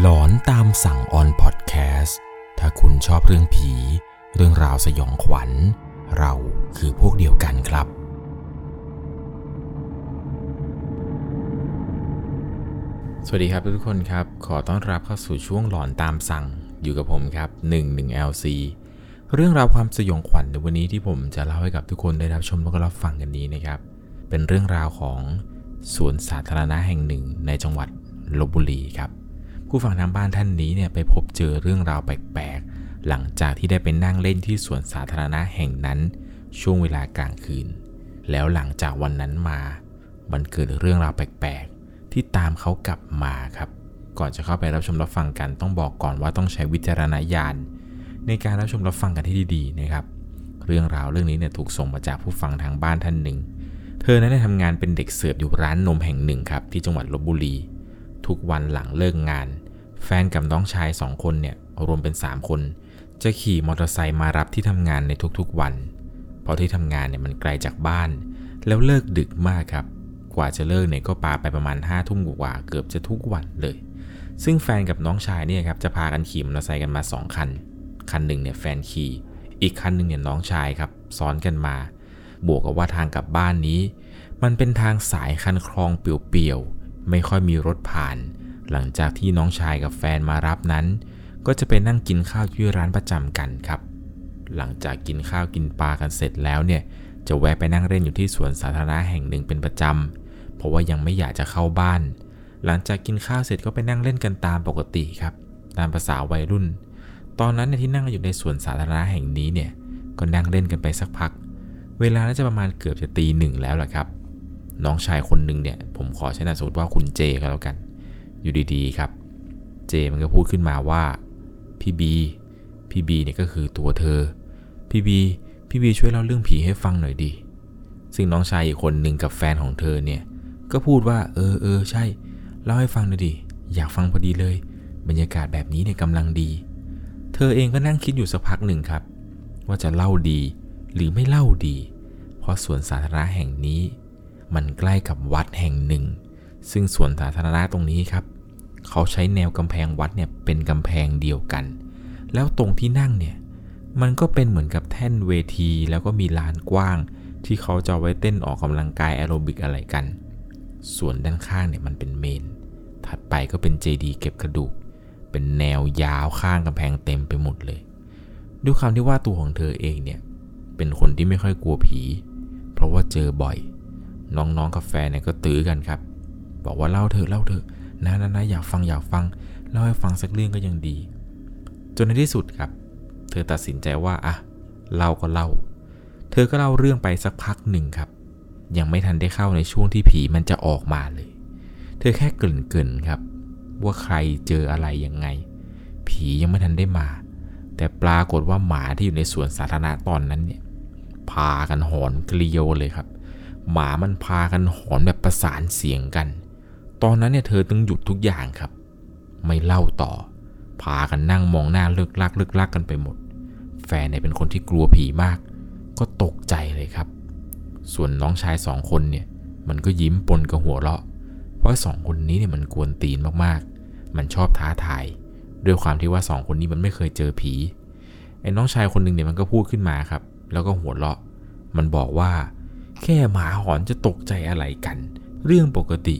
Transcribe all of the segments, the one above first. หลอนตามสั่งออนพอดแคสต์ถ้าคุณชอบเรื่องผีเรื่องราวสยองขวัญเราคือพวกเดียวกันครับสวัสดีครับทุกคนครับขอต้อนรับเข้าสู่ช่วงหลอนตามสั่งอยู่กับผมครับ11LC เรื่องราวความสยองขวัญในวันนี้ที่ผมจะเล่าให้กับทุกคนได้รับชมและรับฟังกันนี้นะครับเป็นเรื่องราวของสวนสาธารณะแห่งหนึ่งในจังหวัดลพบุรีครับผู้ฟังทางบ้านท่านนี้เนี่ยไปพบเจอเรื่องราวแปลกๆหลังจากที่ได้ไปนั่งเล่นที่สวนสาธารณะแห่งนั้นช่วงเวลากลางคืนแล้วหลังจากวันนั้นมามันเกิดเรื่องราวแปลกๆที่ตามเขากลับมาครับก่อนจะเข้าไปรับชมรับฟังกันต้องบอกก่อนว่าต้องใช้วิจารณญาณในการรับชมรับฟังกันที่ดีๆนะครับเรื่องราวเรื่องนี้เนี่ยถูกส่งมาจากผู้ฟังทางบ้านท่านหนึ่งเธอนั้นได้ทำงานเป็นเด็กเสิร์ฟอยู่ร้านนมแห่งหนึ่งครับที่จังหวัดลพบุรีทุกวันหลังเลิกงานแฟนกับน้องชาย2คนเนี่ยรวมเป็น3คนจะขี่มอเตอร์ไซค์มารับที่ทำงานในทุกๆวันเพราะที่ทำงานเนี่ยมันไกลจากบ้านแล้วเลิกดึกมากครับกว่าจะเลิกเนี่ยก็ปาไปประมาณ 5 ทุ่มกว่าเกือบจะทุกวันเลยซึ่งแฟนกับน้องชายเนี่ยครับจะพากันขี่มอเตอร์ไซค์กันมา2คันคันหนึ่งเนี่ยแฟนขี่อีกคันหนึ่งเนี่ยน้องชายครับซ้อนกันมาบวกกับว่าทางกลับบ้านนี้มันเป็นทางสายคันคลองเปลี่ยวๆไม่ค่อยมีรถผ่านหลังจากที่น้องชายกับแฟนมารับนั้นก็จะไปนั่งกินข้าวที่ร้านประจำกันครับหลังจากกินข้าวกินปลากันเสร็จแล้วเนี่ยจะแวะไปนั่งเล่นอยู่ที่สวนสาธารณะแห่งหนึ่งเป็นประจำเพราะว่ายังไม่อยากจะเข้าบ้านหลังจากกินข้าวเสร็จก็ไปนั่งเล่นกันตามปกติครับตามประสาวัยรุ่นตอนนั้นที่นั่งอยู่ในสวนสาธารณะแห่งนี้เนี่ยก็นั่งเล่นกันไปสักพักเวลาน่าจะประมาณเกือบจะตีหนึ่งแล้วแหละครับน้องชายคนหนึ่งเนี่ยผมขอใช้นามสมมติว่าคุณเจก็แล้วกันอยู่ดีๆครับเจมันก็พูดขึ้นมาว่าพี่บีเนี่ยก็คือตัวเธอพี่บีช่วยเล่าเรื่องผีให้ฟังหน่อยดิซึ่งน้องชายอีกคนหนึ่งกับแฟนของเธอเนี่ยก็พูดว่าเออใช่เล่าให้ฟังหน่อยดิอยากฟังพอดีเลยบรรยากาศแบบนี้เนี่ยกำลังดีเธอเองก็นั่งคิดอยู่สักพักหนึ่งครับว่าจะเล่าดีหรือไม่เล่าดีเพราะสวนสาธารณะแห่งนี้มันใกล้กับวัดแห่งหนึ่งซึ่งสวนสาธารณะตรงนี้ครับเขาใช้แนวกำแพงวัดเนี่ยเป็นกำแพงเดียวกันแล้วตรงที่นั่งเนี่ยมันก็เป็นเหมือนกับแท่นเวทีแล้วก็มีลานกว้างที่เขาจะไว้เต้นออกกำลังกายแอโรบิกอะไรกันส่วนด้านข้างเนี่ยมันเป็นเมนถัดไปก็เป็นเจดีย์เก็บกระดูกเป็นแนวยาวข้างกำแพงเต็มไปหมดเลยด้วยความที่ว่าตัวของเธอเองเนี่ยเป็นคนที่ไม่ค่อยกลัวผีเพราะว่าเจอบ่อยน้องๆกับแฟนเนี่ยก็ตื้อกันครับบอกว่าเล่าเธอนะอยากฟังเล่าให้ฟังสักเรื่องก็ยังดีจนในที่สุดครับเธอตัดสินใจว่าอ่ะเล่าเธอก็เล่าเรื่องไปสักพักหนึ่งครับยังไม่ทันได้เข้าในช่วงที่ผีมันจะออกมาเลยเธอแค่เกริ่นครับว่าใครเจออะไรยังไงผียังไม่ทันได้มาแต่ปรากฏว่าหมาที่อยู่ในสวนสาธารณะตอนนั้นเนี่ยพากันหอนเกลียวเลยครับหมามันพากันหอนแบบประสานเสียงกันตอนนั้นเนี่ยเธอต้องหยุดทุกอย่างครับไม่เล่าต่อพากันนั่งมองหน้าเลิกลักกันไปหมดแฟนเนี่ยเป็นคนที่กลัวผีมากก็ตกใจเลยครับส่วนน้องชาย2คนเนี่ยมันก็ยิ้มปนกับหัวเราะเพราะ2คนนี้เนี่ยมันกวนตีนมากๆมันชอบท้าทายด้วยความที่ว่า2คนนี้มันไม่เคยเจอผีไอ้น้องชายคนนึงเนี่ยมันก็พูดขึ้นมาครับแล้วก็หัวเราะมันบอกว่าแค่หมาหอนจะตกใจอะไรกันเรื่องปกติ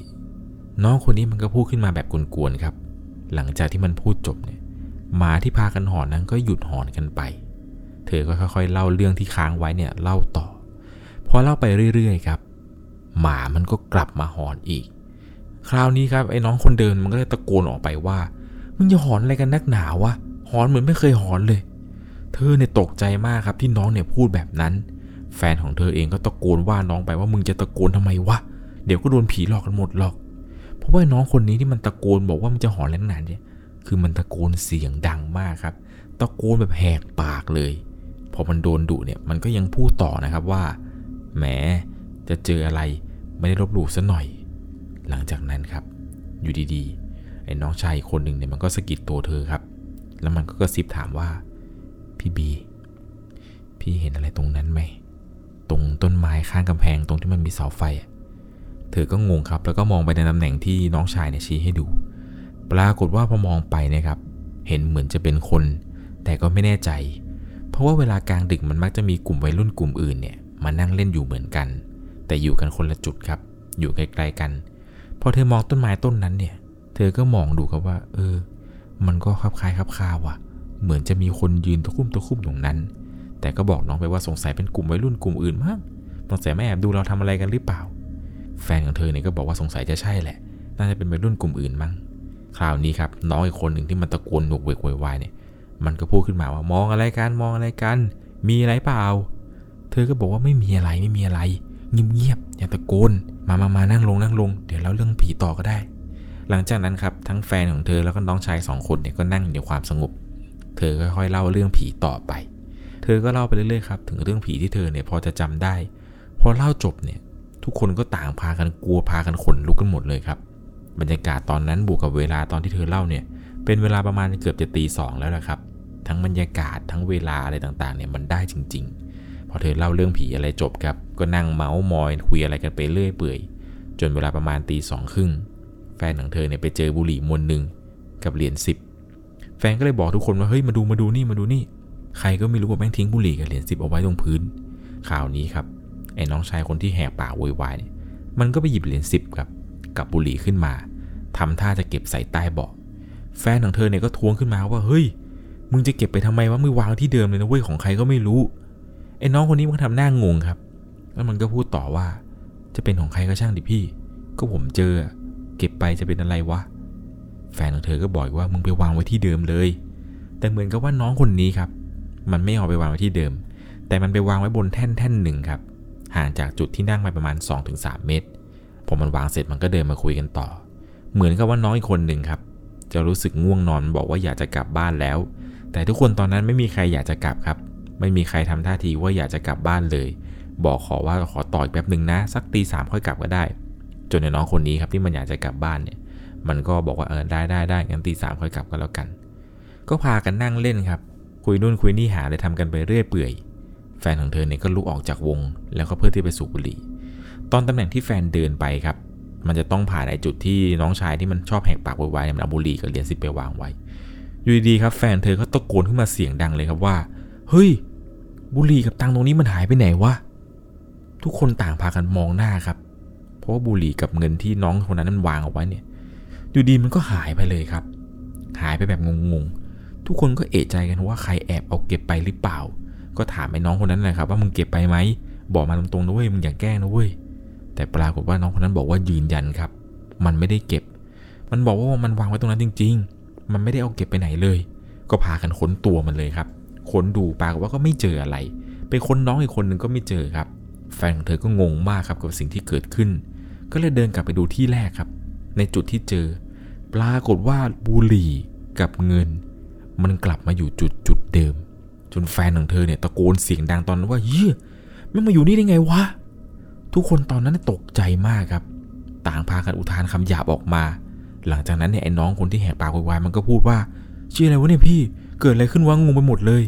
น้องคนนี้มันก็พูดขึ้นมาแบบกวนๆครับหลังจากที่มันพูดจบเนี่ยหมาที่พากันหอนนั้นก็หยุดหอนกันไปเธอก็ค่อยๆเล่าเรื่องที่ค้างไว้เนี่ยเล่าต่อพอเล่าไปเรื่อยๆครับหมามันก็กลับมาหอนอีกคราวนี้ครับไอ้น้องคนเดินมันก็เลยตะโกนออกไปว่ามึงจะหอนอะไรกันนักหนาวะหอนเหมือนไม่เคยหอนเลยเธอเนี่ยตกใจมากครับที่น้องเนี่ยพูดแบบนั้นแฟนของเธอเองก็ตะโกนว่าน้องไปว่ามึงจะตะโกนทำไมวะเดี๋ยวก็โดนผีหลอกกันหมดหรอกเพราะว่าน้องคนนี้ที่มันตะโกนบอกว่ามันจะหอนแรงหนาเนี่ยคือมันตะโกนเสียงดังมากครับตะโกนแบบแหกปากเลยพอมันโดนดุเนี่ยมันก็ยังพูดต่อนะครับว่าแหมจะเจออะไรไม่ได้ลบหลู่ซะหน่อยหลังจากนั้นครับอยู่ดีๆไอ้น้องชายคนหนึ่งเนี่ยมันก็สะกิดตัวเธอครับแล้วมันก็กระซิบถามว่าพี่บีพี่เห็นอะไรตรงนั้นไหมตรงต้นไม้ข้างกำแพงตรงที่มันมีเสาไฟเธอก็งงครับแล้วก็มองไปในตำแหน่งที่น้องชายเนี่ยชี้ให้ดู ปรากฏว่าพอมองไปนะครับเห็นเหมือนจะเป็นคนแต่ก็ไม่แน่ใจเพราะว่าเวลากลางดึกมันมักจะมีกลุ่มวัยรุ่นกลุ่มอื่นเนี่ยมานั่งเล่นอยู่เหมือนกันแต่อยู่กันคนละจุดครับอยู่ไกลๆกันพอเธอมองต้นไม้ต้นนั้นเนี่ยเธอก็มองดูครับว่ามันก็คล้ายๆคล้ายๆว่ะเหมือนจะมีคนยืนตะคุ่มตรงนั้นแต่ก็บอกน้องไปว่าสงสัยเป็นกลุ่มวัยรุ่นกลุ่มอื่นมั้งสงสัยแอบดูเราทำอะไรกันหรือเปล่าแฟนของเธอเนี่ยก็บอกว่าสงสัยจะใช่แหละน่าจะเป็นวัยรุ่นกลุ่มอื่นมั้งคราวนี้ครับน้องอีกคนหนึ่งที่มันตะโกนหนวกเวกวายเนี่ยมันก็พูดขึ้นมาว่ามองอะไรกันมองอะไรกันมีอะไรเปล่าเธอก็บอกว่าไม่มีอะไรเงียบๆอย่าตะโกนมานั่งลงเดี๋ยวเล่าเรื่องผีต่อก็ได้หลังจากนั้นครับทั้งแฟนของเธอแล้วก็น้องชาย2คนเนี่ยก็นั่งอยู่ในความสงบเธอค่อยๆเล่าเรื่องผีต่อไปเธอก็เล่าไปเรื่อยๆครับถึงเรื่องผีที่เธอเนี่ยพอจะจำได้พอเล่าจบเนี่ยทุกคนก็ต่างพากันกลัวพากันขนลุกกันหมดเลยครับบรรยากาศตอนนั้นบวกกับเวลาตอนที่เธอเล่าเนี่ยเป็นเวลาประมาณเกือบจะ 2:00 น.แล้วล่ะครับทั้งบรรยากาศทั้งเวลาอะไรต่างๆเนี่ยมันได้จริงๆพอเธอเล่าเรื่องผีอะไรจบครับก็นั่งเมาส์มอยคุยอะไรกันไปเรื่อยเปื่อยจนเวลาประมาณ 2:30 น.แฟนของเธอเนี่ยไปเจอบุหรี่มวนนึงกับเหรียญ10แฟนก็เลยบอกทุกคนว่าเฮ้ยมาดูนี่ใครก็ไม่รู้ว่าแม่งทิ้งบุหรี่กับเหรียญ10เอาไว้ตรงพื้นข่าวนี้ครับไอ้น้องชายคนที่แหกปากโวยวายเนี่ยมันก็ไปหยิบเหรียญ10ครับกับบุหรี่ขึ้นมาทำท่าจะเก็บใส่ใต้เบาะแฟนของเธอเนี่ยก็ทวงขึ้นมาว่าเฮ้ยมึงจะเก็บไปทำไมวะมึงวางที่เดิมเลยนะเว้ยของใครก็ไม่รู้ไอ้น้องคนนี้มันทำหน้างงครับแล้วมันก็พูดต่อว่าจะเป็นของใครก็ช่างดิพี่ก็ผมเจอเก็บไปจะเป็นอะไรวะแฟนของเธอก็บอกว่ามึงไปวางไว้ที่เดิมเลยแต่เหมือนกับว่าน้องคนนี้ครับมันไม่เอาไปวางไว้ที่เดิมแต่มันไปวางไว้บนแท่นหนึ่งครับห่างจากจุดที่นั่งไปประมาณ 2-3 เมตรพอมันวางเสร็จมันก็เดินมาคุยกันต่อเหมือนกับว่าน้องอีกคนหนึ่งครับจะรู้สึกง่วงนอนบอกว่าอยากจะกลับบ้านแล้วแต่ทุกคนตอนนั้นไม่มีใครอยากจะกลับครับไม่มีใครทำท่าทีว่าอยากจะกลับบ้านเลยบอกขอต่ออีกแป๊บนึงนะสัก 3:00 น.ค่อยกลับก็ได้จนน้องคนนี้ครับที่มันอยากจะกลับบ้านเนี่ยมันก็บอกว่าได้งั้น 3:00 น.ค่อยกลับก็แล้วกันก็พากันนั่งเล่นครับคุยนู่นคุยนี่หาอะไรทำกันไปเรื่อยเปื่อยแฟนของเธอเนี่ยก็ลุกออกจากวงแล้วก็เพื่อที่ไปสูบบุหรี่ตอนตำแหน่งที่แฟนเดินไปครับมันจะต้องผ่านไอ้จุดที่น้องชายที่มันชอบแหกปากไวๆมันเอาบุหรี่กับเหรียญ10ไปวางไว้อยู่ดีๆครับแฟนเธอก็ตะโกนขึ้นมาเสียงดังเลยครับว่าเฮ้ยบุหรี่กับตังค์ตรงนี้มันหายไปไหนวะทุกคนต่างพากันมองหน้าครับเพราะว่าบุหรี่กับเงินที่น้องคนนั้นมันวางเอาไว้เนี่ยอยู่ดีมันก็หายไปเลยครับหายไปแบบงงๆทุกคนก็เอะใจกันว่าใครแอบเอาเก็บไปหรือเปล่าก็ถามไอ้น้องคนนั้นเลยครับว่ามึงเก็บไปไหมบอกมาตรงๆนะเว้ยมึงอย่าแกล้งนะเว้ยแต่ปรากฏว่าน้องคนนั้นบอกว่ายืนยันครับมันไม่ได้เก็บมันบอกว่ามันวางไว้ตรงนั้นจริงๆมันไม่ได้เอาเก็บไปไหนเลยก็พากันค้นตัวมันเลยครับค้นดูปรากฏว่าก็ไม่เจออะไรไปค้นน้องอีกคนนึงก็ไม่เจอครับแฟนของเธอก็งงมากครับกับสิ่งที่เกิดขึ้นก็เลยเดินกลับไปดูที่แรกครับในจุดที่เจอปรากฏว่าบุหรี่กับเงินมันกลับมาอยู่จุดเดิมจนแฟนของเธอเนี่ยตะโกนเสียงดังตอนนั้นว่าเฮ้ยมันมาอยู่นี่ได้ไงวะทุกคนตอนนั้นตกใจมากครับต่างพากันอุทานคำหยาบออกมาหลังจากนั้นเนี่ยไอ้น้องคนที่แหกปากวายมันก็พูดว่าชื่ออะไรวะเนี่ยพี่เกิดอะไรขึ้นวะงงไปหมดเลย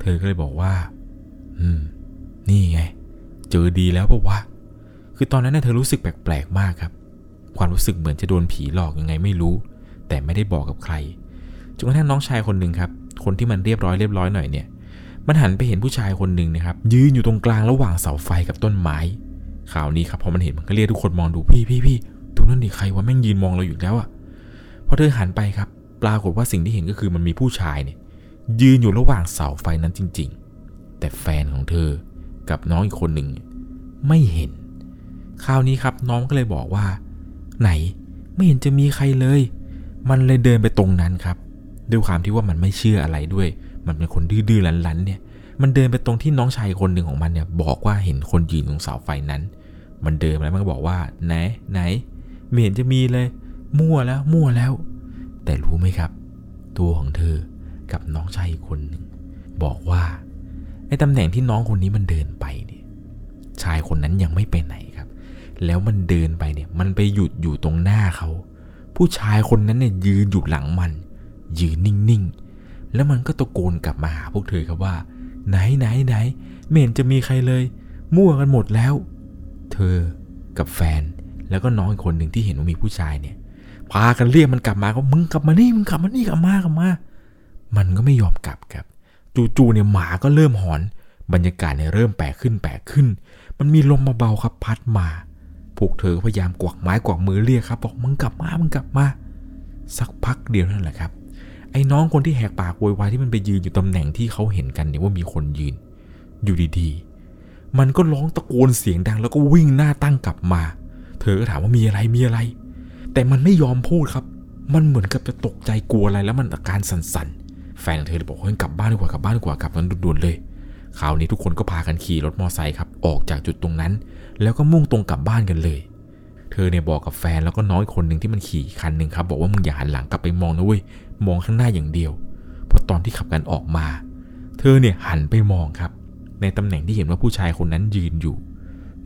เธอก็เลยบอกว่านี่ไงเจอดีแล้วป่ะวะคือตอนนั้นเนี่ยเธอรู้สึกแปลกๆมากครับความรู้สึกเหมือนจะโดนผีหลอกยังไงไม่รู้แต่ไม่ได้บอกกับใครจนกระทั่งน้องชายคนนึงครับคนที่มันเรียบร้อยหน่อยเนี่ยมันหันไปเห็นผู้ชายคนนึงนะครับยืนอยู่ตรงกลางระหว่างเสาไฟกับต้นไม้ข่าวนี้ครับพอมันเห็นมันก็เรียกทุกคนมองดูพี่ตรงนั้นนี่ใครวะแม่งยืนมองเราอยู่แล้วอ่ะพอเธอหันไปครับปรากฏว่าสิ่งที่เห็นก็คือมันมีผู้ชายเนี่ยยืนอยู่ระหว่างเสาไฟนั้นจริงๆแต่แฟนของเธอกับน้องอีกคนหนึ่งไม่เห็นคราวนี้ครับน้องก็เลยบอกว่าไหนไม่เห็นจะมีใครเลยมันเลยเดินไปตรงนั้นครับด้วยความที่ว่ามันไม่เชื่ออะไรด้วยมันเป็นคนดื้อๆลันๆเนี่ยมันเดินไปตรงที่น้องชายคนหนึ่งของมันเนี่ยบอกว่าเห็นคนยืนตรงเสาไฟนั้นมันเดินแล้วมันก็บอกว่าไหนไม่เห็นจะมีเลยมั่วแล้วแต่รู้ไหมครับตัวของเธอกับน้องชายคนหนึ่งบอกว่าในตำแหน่งที่น้องคนนี้มันเดินไปเนี่ยชายคนนั้นยังไม่ไปไหนครับแล้วมันเดินไปเนี่ยมันไปหยุดอยู่ตรงหน้าเขาผู้ชายคนนั้นเนี่ยยืนอยู่หลังมันยืนนิ่งๆแล้วมันก็ตะโกนกลับมาหาพวกเธอครับว่าไหนไม่เห็นจะมีใครเลยมั่วกันหมดแล้วเธอกับแฟนแล้วก็น้องอีกคนหนึ่งที่เห็นว่ามีผู้ชายเนี่ย พากันเรียกมันกลับมาก็มึงกลับมานี่มึงกลับมานี่กลับมามันก็ไม่ยอมกลับครับจู่ๆเนี่ยหมาก็เริ่มหอนบรรยากาศเนี่ยเริ่มแปลกขึ้นมันมีลมเบาๆครับพัดมาพวกเธอพยายามกวักไม้กวักมือเรียกครับบอกมึงกลับมาสักพักเดียวนั่นแหละครับไอ้น้องคนที่แหกปากโวยวายที่มันไปยืนอยู่ตำแหน่งที่เขาเห็นกันเนี่ยว่ามีคนยืนอยู่ดีๆมันก็ร้องตะโกนเสียงดังแล้วก็วิ่งหน้าตั้งกลับมาเธอก็ถามว่ามีอะไรแต่มันไม่ยอมพูดครับมันเหมือนกับจะตกใจกลัวอะไรแล้วมันอาการสั่นๆแฟนเธอเลยบอกเฮ้ยกลับบ้านดีกว่ากลับกันด่วนๆเลยคราวนี้ทุกคนก็พากันขี่รถมอไซค์ครับออกจากจุดตรงนั้นแล้วก็มุ่งตรงกลับบ้านกันเลยเธอเนี่ยบอกกับแฟนแล้วก็น้อยคนนึงที่มันขี่คันนึงครับบอกว่ามึงอย่าหันหลังกลับไปมองนะเว้ยมองข้างหน้าอย่างเดียวพอตอนที่ขับกันออกมาเธอเนี่ยหันไปมองครับในตำแหน่งที่เห็นว่าผู้ชายคนนั้นยืนอ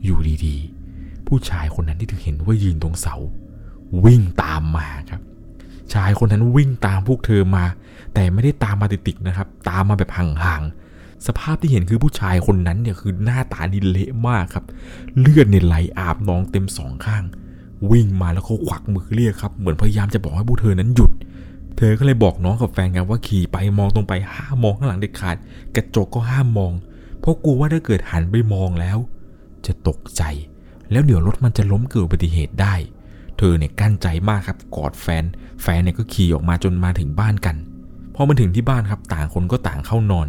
ยู่ดีๆผู้ชายคนนั้นที่เธอเห็นว่ายืนตรงเสาวิ่งตามมาครับชายคนนั้นวิ่งตามพวกเธอมาแต่ไม่ได้ตามมาติดๆนะครับตามมาแบบห่างๆสภาพที่เห็นคือผู้ชายคนนั้นเนี่ยคือหน้าตาดิเละมากครับเลือดเนี่ยไหลอาบนองเต็มสองข้างวิ่งมาแล้วเขาขวักมือเรียกครับเหมือนพยายามจะบอกให้พวกเธอนั้นหยุดเธอก็เลยบอกน้องกับแฟนกันว่าขี่ไปมองตรงไปห้ามมองข้างหลังเด็ดขาดกระจกก็ห้ามมองเพราะกลัวว่าถ้าเกิดหันไปมองแล้วจะตกใจแล้วเดี๋ยวรถมันจะล้มเกิดอุบัติเหตุได้เธอเนี่ยกั้นใจมากครับกอดแฟนเนี่ยก็ขี่ออกมาจนมาถึงบ้านกันพอมาถึงที่บ้านครับต่างคนก็ต่างเข้านอน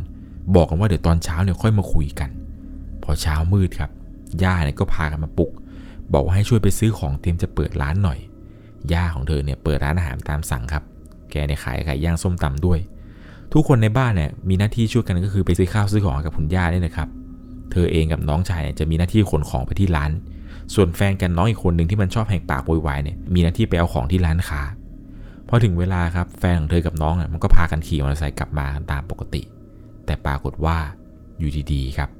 บอกกันว่าเดี๋ยวตอนเช้าเนี่ยค่อยมาคุยกันพอเช้ามืดครับย่าเนี่ยก็พากันมาปลุกบอกว่าให้ช่วยไปซื้อของเตรียมจะเปิดร้านหน่อยย่าของเธอเนี่ยเปิดร้านอาหารตามสั่งครับแกเนี่ยขายไก่ย่างส้มตำด้วยทุกคนในบ้านเนี่ยมีหน้าที่ช่วยกันก็คือไปซื้อข้าวซื้อของกับคุณย่าเนี่ยนะครับเธอเองกับน้องชายเนี่ยจะมีหน้าที่ขนของไปที่ร้านส่วนแฟนกันน้องอีกคนนึงที่มันชอบแหกปากโวยวายเนี่ยมีหน้าที่ไปเอาของที่ร้านค้าพอถึงเวลาครับแฟนของเธอกับน้องเนี่ยมันก็พากันขี่มอเตอร์ไซค์กลับมาตามปกติแต่ปรากฏว่าอยู่ดีๆครับ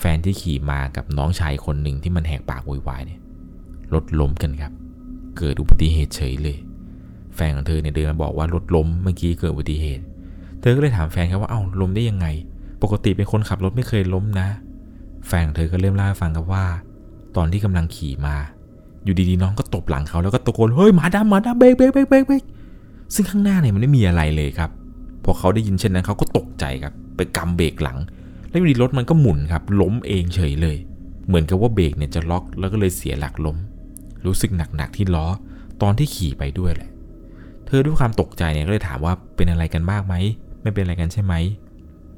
แฟนที่ขี่มากับน้องชายคนนึงที่มันแหกปากโวยวายเนี่ยรถล้มกันครับเกิดอุบัติเหตุเฉยเลยแฟนของเธอเนี่ยเดินมาบอกว่ารถล้มเมื่อกี้เกิดอุบัติเหตุเธอก็เลยถามแฟนครับว่าเอ้าล้มได้ยังไงปกติเป็นคนขับรถไม่เคยล้มนะแฟนของเธอก็เริ่มเล่าให้ฟังครับว่าตอนที่กำลังขี่มาอยู่ดีๆน้องก็ตบหลังเขาแล้วก็ตะโกนเฮ้ยหมาดำเบรกซึ่งข้างหน้าเนี่ยมันไม่มีอะไรเลยครับพอเขาได้ยินเช่นนั้นเขาก็ตกใจครับไปกำเบรกหลังแล้วอยู่ดีรถมันก็หมุนครับล้มเองเฉยเลยเหมือนกับว่าเบรกเนี่ยจะล็อกแล้วก็เลยเสียหลักล้มรู้สึกหนักๆที่ล้อตอนที่ขี่ไปด้วยแหละเธอด้วยความตกใจเนี่ยก็เลยถามว่าเป็นอะไรกันมากไหมไม่เป็นอะไรกันใช่ไหม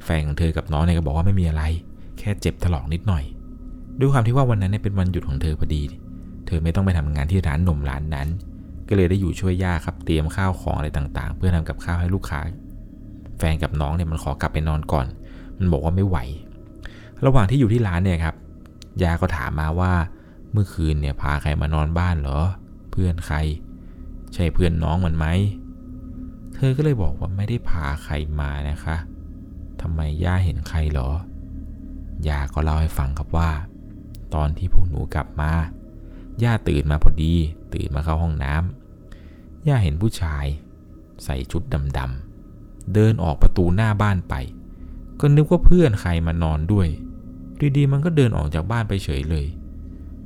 แฟนของเธอกับน้องเนี่ยก็บอกว่าไม่มีอะไรแค่เจ็บถลอกนิดหน่อยด้วยความที่ว่าวันนั้นเนี่ยเป็นวันหยุดของเธอพอดีเธอไม่ต้องไปทำงานที่ร้านนมร้านนั้นก็เลยได้อยู่ช่วยย่าครับเตรียมข้าวของอะไรต่างๆเพื่อทำกับข้าวให้ลูกค้าแฟนกับน้องเนี่ยมันขอกลับไปนอนก่อนมันบอกว่าไม่ไหวระหว่างที่อยู่ที่ร้านเนี่ยครับย่าก็ถามมาว่าเมื่อคืนเนี่ยพาใครมานอนบ้านเหรอเพื่อนใครใช่เพื่อนน้องมันไหมเธอก็เลยบอกว่าไม่ได้พาใครมานะคะทำไมย่าเห็นใครเหรอย่าก็เล่าให้ฟังครับว่าตอนที่พวกหนูกลับมาย่าตื่นมาพอดีตื่นมาเข้าห้องน้ำย่าเห็นผู้ชายใส่ชุดดำๆเดินออกประตูหน้าบ้านไปก็นึกว่าเพื่อนใครมานอนด้วยดีๆมันก็เดินออกจากบ้านไปเฉยเลย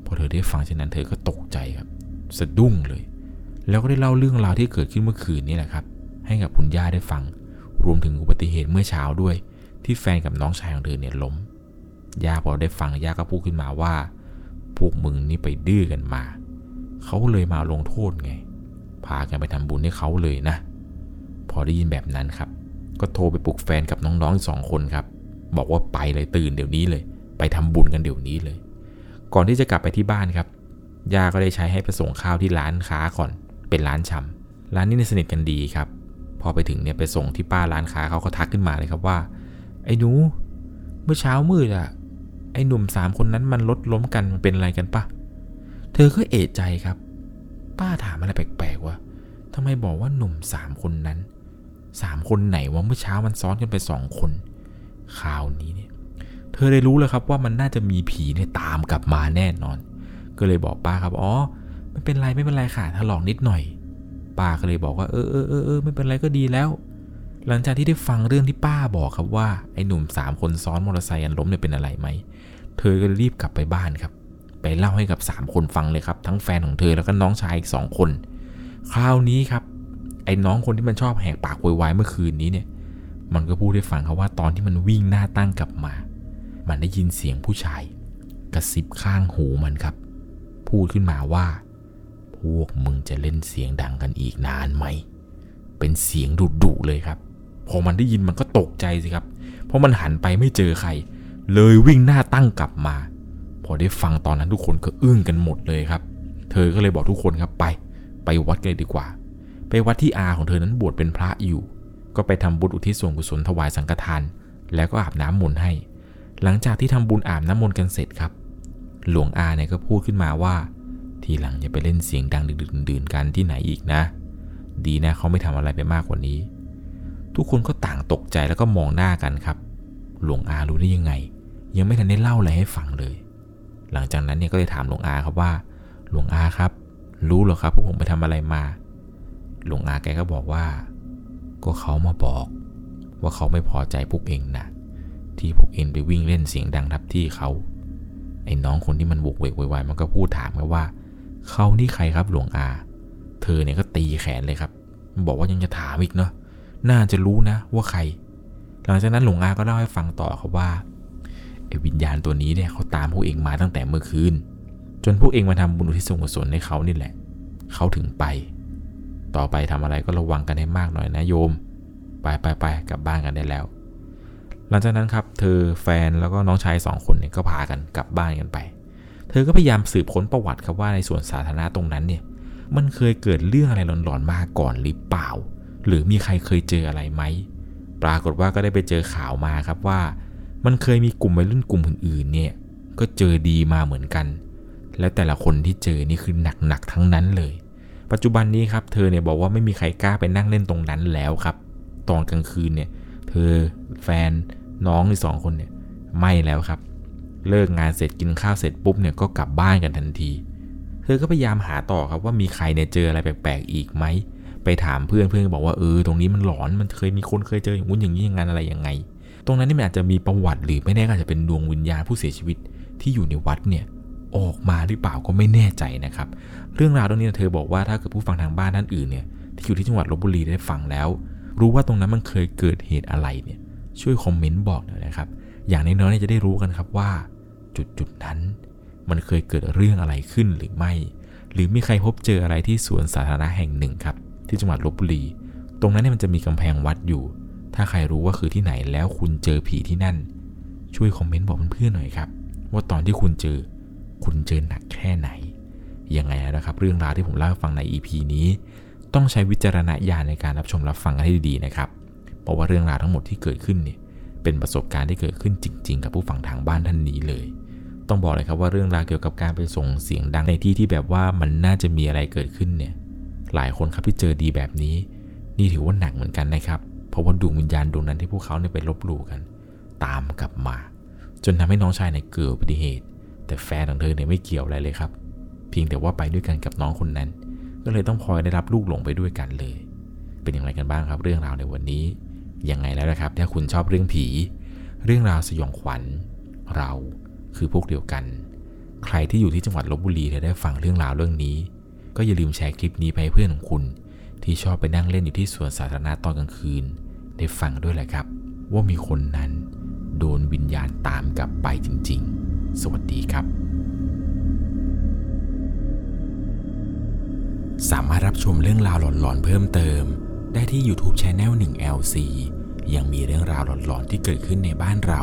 พอเธอได้ฟังเช่นนั้นเธอก็ตกใจครับสะดุ้งเลยแล้วก็ได้เล่าเรื่องราวที่เกิดขึ้นเมื่อคืนนี้แหละครับให้กับคุณย่าได้ฟังรวมถึงอุบัติเหตุเมื่อเช้าด้วยที่แฟนกับน้องชายของเธอเนี่ยล้มย่าพอได้ฟังย่าก็พูดขึ้นมาว่าพวกมึงนี่ไปดื้อกันมาเขาเลยมาลงโทษไงพากันไปทำบุญให้เขาเลยนะพอได้ยินแบบนั้นครับก็โทรไปปลุกแฟนกับน้องๆ2คนครับบอกว่าไปเลยตื่นเดี๋ยวนี้เลยไปทำบุญกันเดี๋ยวนี้เลยก่อนที่จะกลับไปที่บ้านครับย่าก็ได้ใช้ให้ไปส่งข้าวที่ร้านค้าก่อนเป็นร้านชำร้านนี้เนี่ยสนิทกันดีครับพอไปถึงเนี่ยไปส่งที่ป้าร้านค้าเขาก็ทักขึ้นมาเลยครับว่าไอ้หนูเมื่อเช้ามืดอ่ะไอ้หนุ่ม3คนนั้นมันรถล้มกันมันเป็นอะไรกันป่ะเธอก็เอะใจครับป้าถามอะไรแปลกๆวะทำไมบอกว่าหนุ่ม3คนนั้น3คนไหนวะเมื่อเช้ามันซ้อนกันไป2คนคราวนี้เนี่ยเธอได้รู้แล้วครับว่ามันน่าจะมีผีเนี่ยตามกลับมาแน่นอนก็เลยบอกป้าครับอ๋อไม่เป็นไรค่ะถลอกนิดหน่อยป้าก็เลยบอกว่าเออไม่เป็นไรก็ดีแล้วหลังจากที่ได้ฟังเรื่องที่ป้าบอกครับว่าไอ้หนุ่ม3คนซ้อนมอเตอร์ไซค์อันล้มเนี่ยเป็นอะไรไหมเธอก็รีบกลับไปบ้านครับไปเล่าให้กับ3คนฟังเลยครับทั้งแฟนของเธอแล้วก็น้องชายอีก2คน คราวนี้ครับไอ้น้องคนที่มันชอบแหกปากโวยวายเมื่อคืนนี้เนี่ยมันก็พูดให้ฟังครับว่าตอนที่มันวิ่งหน้าตั้งกลับมามันได้ยินเสียงผู้ชายกระซิบข้างหูมันครับพูดขึ้นมาว่าพวกมึงจะเล่นเสียงดังกันอีกนานไหมเป็นเสียงดุๆเลยครับพอมันได้ยินมันก็ตกใจสิครับเพราะมันหันไปไม่เจอใครเลยวิ่งหน้าตั้งกลับมาพอได้ฟังตอนนั้นทุกคนก็อึ้งกันหมดเลยครับเธอก็เลยบอกทุกคนครับไปวัดกันเลยดีกว่าไปวัดที่อาของเธอนั้นบวชเป็นพระอยู่ก็ไปทำบุญอุทิศส่วนกุศลถวายสังฆทานแล้วก็อาบน้ำมนต์ให้หลังจากที่ทำบุญอาบน้ำมนต์กันเสร็จครับหลวงอาเนี่ยก็พูดขึ้นมาว่าทีหลังอย่าไปเล่นเสียงดังดึกๆดื่นๆกันที่ไหนอีกนะดีนะเขาไม่ทำอะไรไปมากกว่านี้ทุกคนก็ต่างตกใจแล้วก็มองหน้ากันครับหลวงอารู้ได้ยังไงยังไม่ทันได้เล่าอะไรให้ฟังเลยหลังจากนั้นเนี่ยก็เลยถามหลวงอาครับว่าหลวงอาครับรู้เหรอครับพวกผมไปทำอะไรมาหลวงอาแกก็บอกว่าก็เขามาบอกว่าเขาไม่พอใจพวกเองนะที่พวกเองไปวิ่งเล่นเสียงดังทับที่เขาไอ้น้องคนที่มันโวกเวกวายมันก็พูดถามกันว่าเขานี่ใครครับหลวงอาเธอเนี่ยก็ตีแขนเลยครับบอกว่ายังจะถามอีกเนาะน่าจะรู้นะว่าใครหลังจากนั้นหลวงอาก็เล่าให้ฟังต่อครับว่าไอ้วิญญาณตัวนี้เนี่ยเขาตามพวกเองมาตั้งแต่เมื่อคืนจนพวกเองมาทำบุญอุทิศส่วนกุศลให้เขานี่แหละเขาถึงไปต่อไปทำอะไรก็ระวังกันให้มากหน่อยนะโยมไปกลับบ้านกันได้แล้วหลังจากนั้นครับเธอแฟนแล้วก็น้องชาย2คนเนี่ยก็พากันกลับบ้านกันไปเธอก็พยายามสืบค้นประวัติครับว่าในสวนสาธารณะตรงนั้นเนี่ยมันเคยเกิดเรื่องอะไรหลอนๆมาก่อนหรือเปล่าหรือมีใครเคยเจออะไรไหมปรากฏว่าก็ได้ไปเจอข่าวมาครับว่ามันเคยมีกลุ่มวัยรุ่นกลุ่มอื่นๆเนี่ยก็เจอดีมาเหมือนกันและแต่ละคนที่เจอนี่คือหนักๆทั้งนั้นเลยปัจจุบันนี้ครับเธอเนี่ยบอกว่าไม่มีใครกล้าไปนั่งเล่นตรงนั้นแล้วครับตอนกลางคืนเนี่ยเธอแฟนน้องอีก2คนเนี่ยไม่แล้วครับเลิกงานเสร็จกินข้าวเสร็จปุ๊บเนี่ยก็กลับบ้านกันทันทีเธอก็พยายามหาต่อครับว่ามีใครเนี่ยเจออะไรแปลกๆอีกไหมไปถามเพื่อนบอกว่าตรงนี้มันหลอนมันเคยมีคนเคยเจออย่างงู้นอย่างนี้อย่างนั้นอะไรยังไงตรงนั้นนี่มันอาจจะมีประวัติหรือไม่แน่อาจจะเป็นดวงวิญญาณผู้เสียชีวิตที่อยู่ในวัดเนี่ยออกมาหรือเปล่าก็ไม่แน่ใจนะครับเรื่องราวตรงนี้เธอบอกว่าถ้าเกิดผู้ฟังทางบ้านท่านอื่นเนี่ยที่อยู่ที่จังหวัดลพบุรีได้ฟังแล้วรู้ว่าตรงนั้นมันเคยเกิดเหตุอะไรเนี่ยช่วยคอมเมนต์บอกหน่อยนะครับอย่างน้อยๆจะได้รู้กันครับว่าจุดนั้นมันเคยเกิดเรื่องอะไรขึ้นหรือไม่หรือมีใครพบเจออะไรที่สวนสาธารณะแห่งหนึ่งครับที่จังหวัดลพบุรีตรงนั้นเนี่ยมันจะมีกำแพงวัดอยู่ถ้าใครรู้ว่าคือที่ไหนแล้วคุณเจอผีที่นั่นช่วยคอมเมนต์บอกเพื่อนๆหน่อยครับว่าตอนที่คุณเจอหนักแค่ไหนยังไงนะครับเรื่องราวที่ผมเล่าให้ฟังใน EP นี้ต้องใช้วิจารณญาณในการรับชมรับฟังกันให้ดีๆนะครับเพราะว่าเรื่องราวทั้งหมดที่เกิดขึ้นเนี่ยเป็นประสบการณ์ที่เกิดขึ้นจริงๆกับผู้ฟังทางบ้านท่านนี้เลยต้องบอกเลยครับว่าเรื่องราวเกี่ยวกับการไปส่งเสียงดังในที่ที่แบบว่ามันน่าจะมีอะไรเกิดขึ้นเนี่ยหลายคนครับที่เจอดีแบบนี้นี่ถือว่าหนักเหมือนกันนะครับเพราะว่าดวงวิญญาณดวงนั้นที่พวกเขาเนี่ยไปลบหลู่กันตามกลับมาจนทำให้น้องชายเนี่ยเกิดอุบัติเหตุแต่แฟนของเธอเนี่ยไม่เกี่ยวอะไรเลยครับเพียงแต่ว่าไปด้วยกันกับน้องคนนั้นก็เลยต้องพลอยได้รับลูกหลงไปด้วยกันเลยเป็นอย่างไรกันบ้างครับเรื่องราวในวันนี้ยังไงแล้วนะครับถ้าคุณชอบเรื่องผีเรื่องราวสยองขวัญเราคือพวกเดียวกันใครที่อยู่ที่จังหวัดลพบุรีถ้าได้ฟังเรื่องราวเรื่องนี้ก็อย่าลืมแชร์คลิปนี้ไปให้เพื่อนของคุณที่ชอบไปนั่งเล่นอยู่ที่สวนสาธารณะตอนกลางคืนได้ฟังด้วยแหละครับว่ามีคนนั้นโดนวิญญาณตามกลับไปจริงๆสวัสดีครับสามารถรับชมเรื่องราวหลอนๆเพิ่มเติมได้ที่ YouTube Channel 1LC ยังมีเรื่องราวหลอนๆที่เกิดขึ้นในบ้านเรา